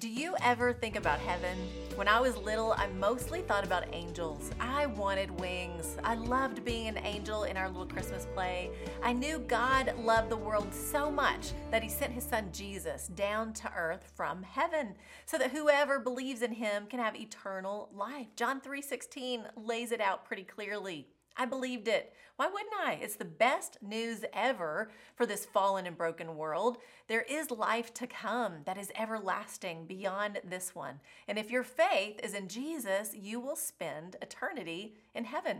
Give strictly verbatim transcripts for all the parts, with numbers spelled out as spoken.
Do you ever think about heaven? When I was little, I mostly thought about angels. I wanted wings. I loved being an angel in our little Christmas play. I knew God loved the world so much that he sent his son Jesus down to earth from heaven so that whoever believes in him can have eternal life. John three sixteen lays it out pretty clearly. I believed it. Why wouldn't I? It's the best news ever for this fallen and broken world. There is life to come that is everlasting beyond this one. And if your faith is in Jesus, you will spend eternity in heaven.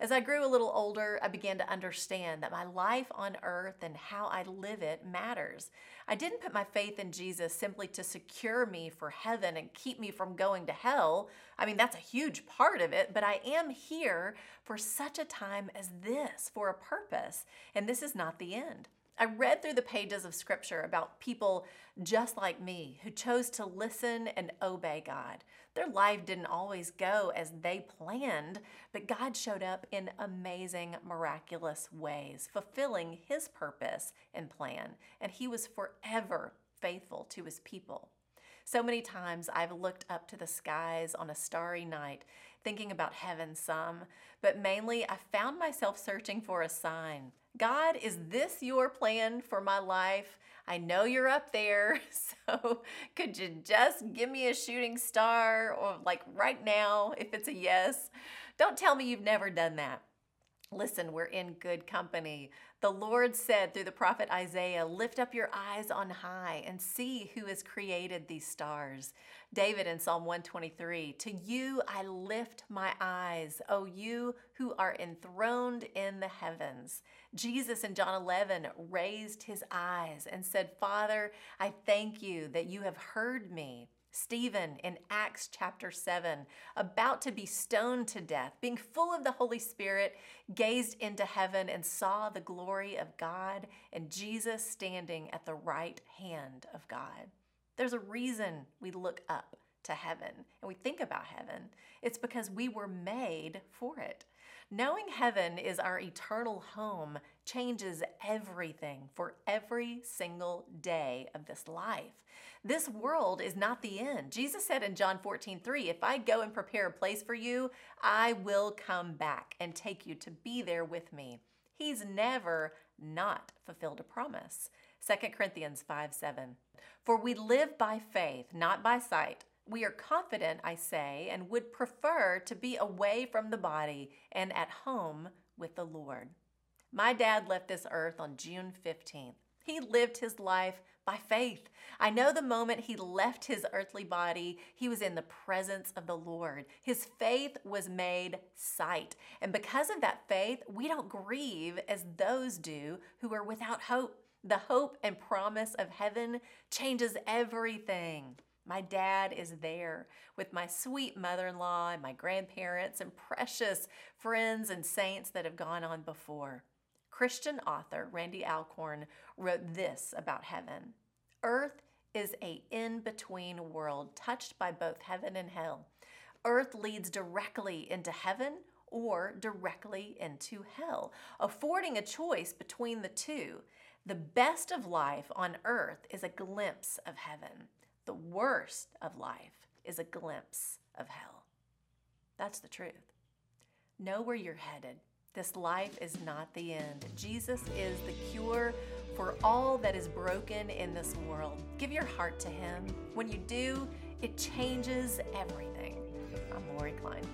As I grew a little older, I began to understand that my life on earth and how I live it matters. I didn't put my faith in Jesus simply to secure me for heaven and keep me from going to hell. I mean, that's a huge part of it, but I am here for such a time as this, for a purpose, and this is not the end. I read through the pages of scripture about people just like me who chose to listen and obey God. Their life didn't always go as they planned, but God showed up in amazing, miraculous ways, fulfilling his purpose and plan, and he was forever faithful to his people. So many times I've looked up to the skies on a starry night, thinking about heaven some, but mainly I found myself searching for a sign. God, is this your plan for my life? I know you're up there, so could you just give me a shooting star, or like right now if it's a yes? Don't tell me you've never done that. Listen, we're in good company. The Lord said through the prophet Isaiah, lift up your eyes on high and see who has created these stars. David in Psalm one twenty-three, to you I lift my eyes, O you who are enthroned in the heavens. Jesus in John eleven raised his eyes and said, Father, I thank you that you have heard me. Stephen in Acts chapter seven, about to be stoned to death, being full of the Holy Spirit, gazed into heaven and saw the glory of God and Jesus standing at the right hand of God. There's a reason we look up to heaven and we think about heaven. It's because we were made for it. Knowing heaven is our eternal home changes everything for every single day of this life. This world is not the end. Jesus said in John fourteen three, if I go and prepare a place for you, I will come back and take you to be there with me. He's never not fulfilled a promise. Second Corinthians five seven, for we live by faith, not by sight. We are confident, I say, and would prefer to be away from the body and at home with the Lord. My dad left this earth on June fifteenth. He lived his life by faith. I know the moment he left his earthly body, he was in the presence of the Lord. His faith was made sight. And because of that faith, we don't grieve as those do who are without hope. The hope and promise of heaven changes everything. My dad is there with my sweet mother-in-law and my grandparents and precious friends and saints that have gone on before. Christian author Randy Alcorn wrote this about heaven. Earth is a in-between world touched by both heaven and hell. Earth leads directly into heaven or directly into hell, affording a choice between the two. The best of life on earth is a glimpse of heaven. The worst of life is a glimpse of hell. That's the truth. Know where you're headed. This life is not the end. Jesus is the cure for all that is broken in this world. Give your heart to him. When you do, it changes everything. I'm Lori Klein.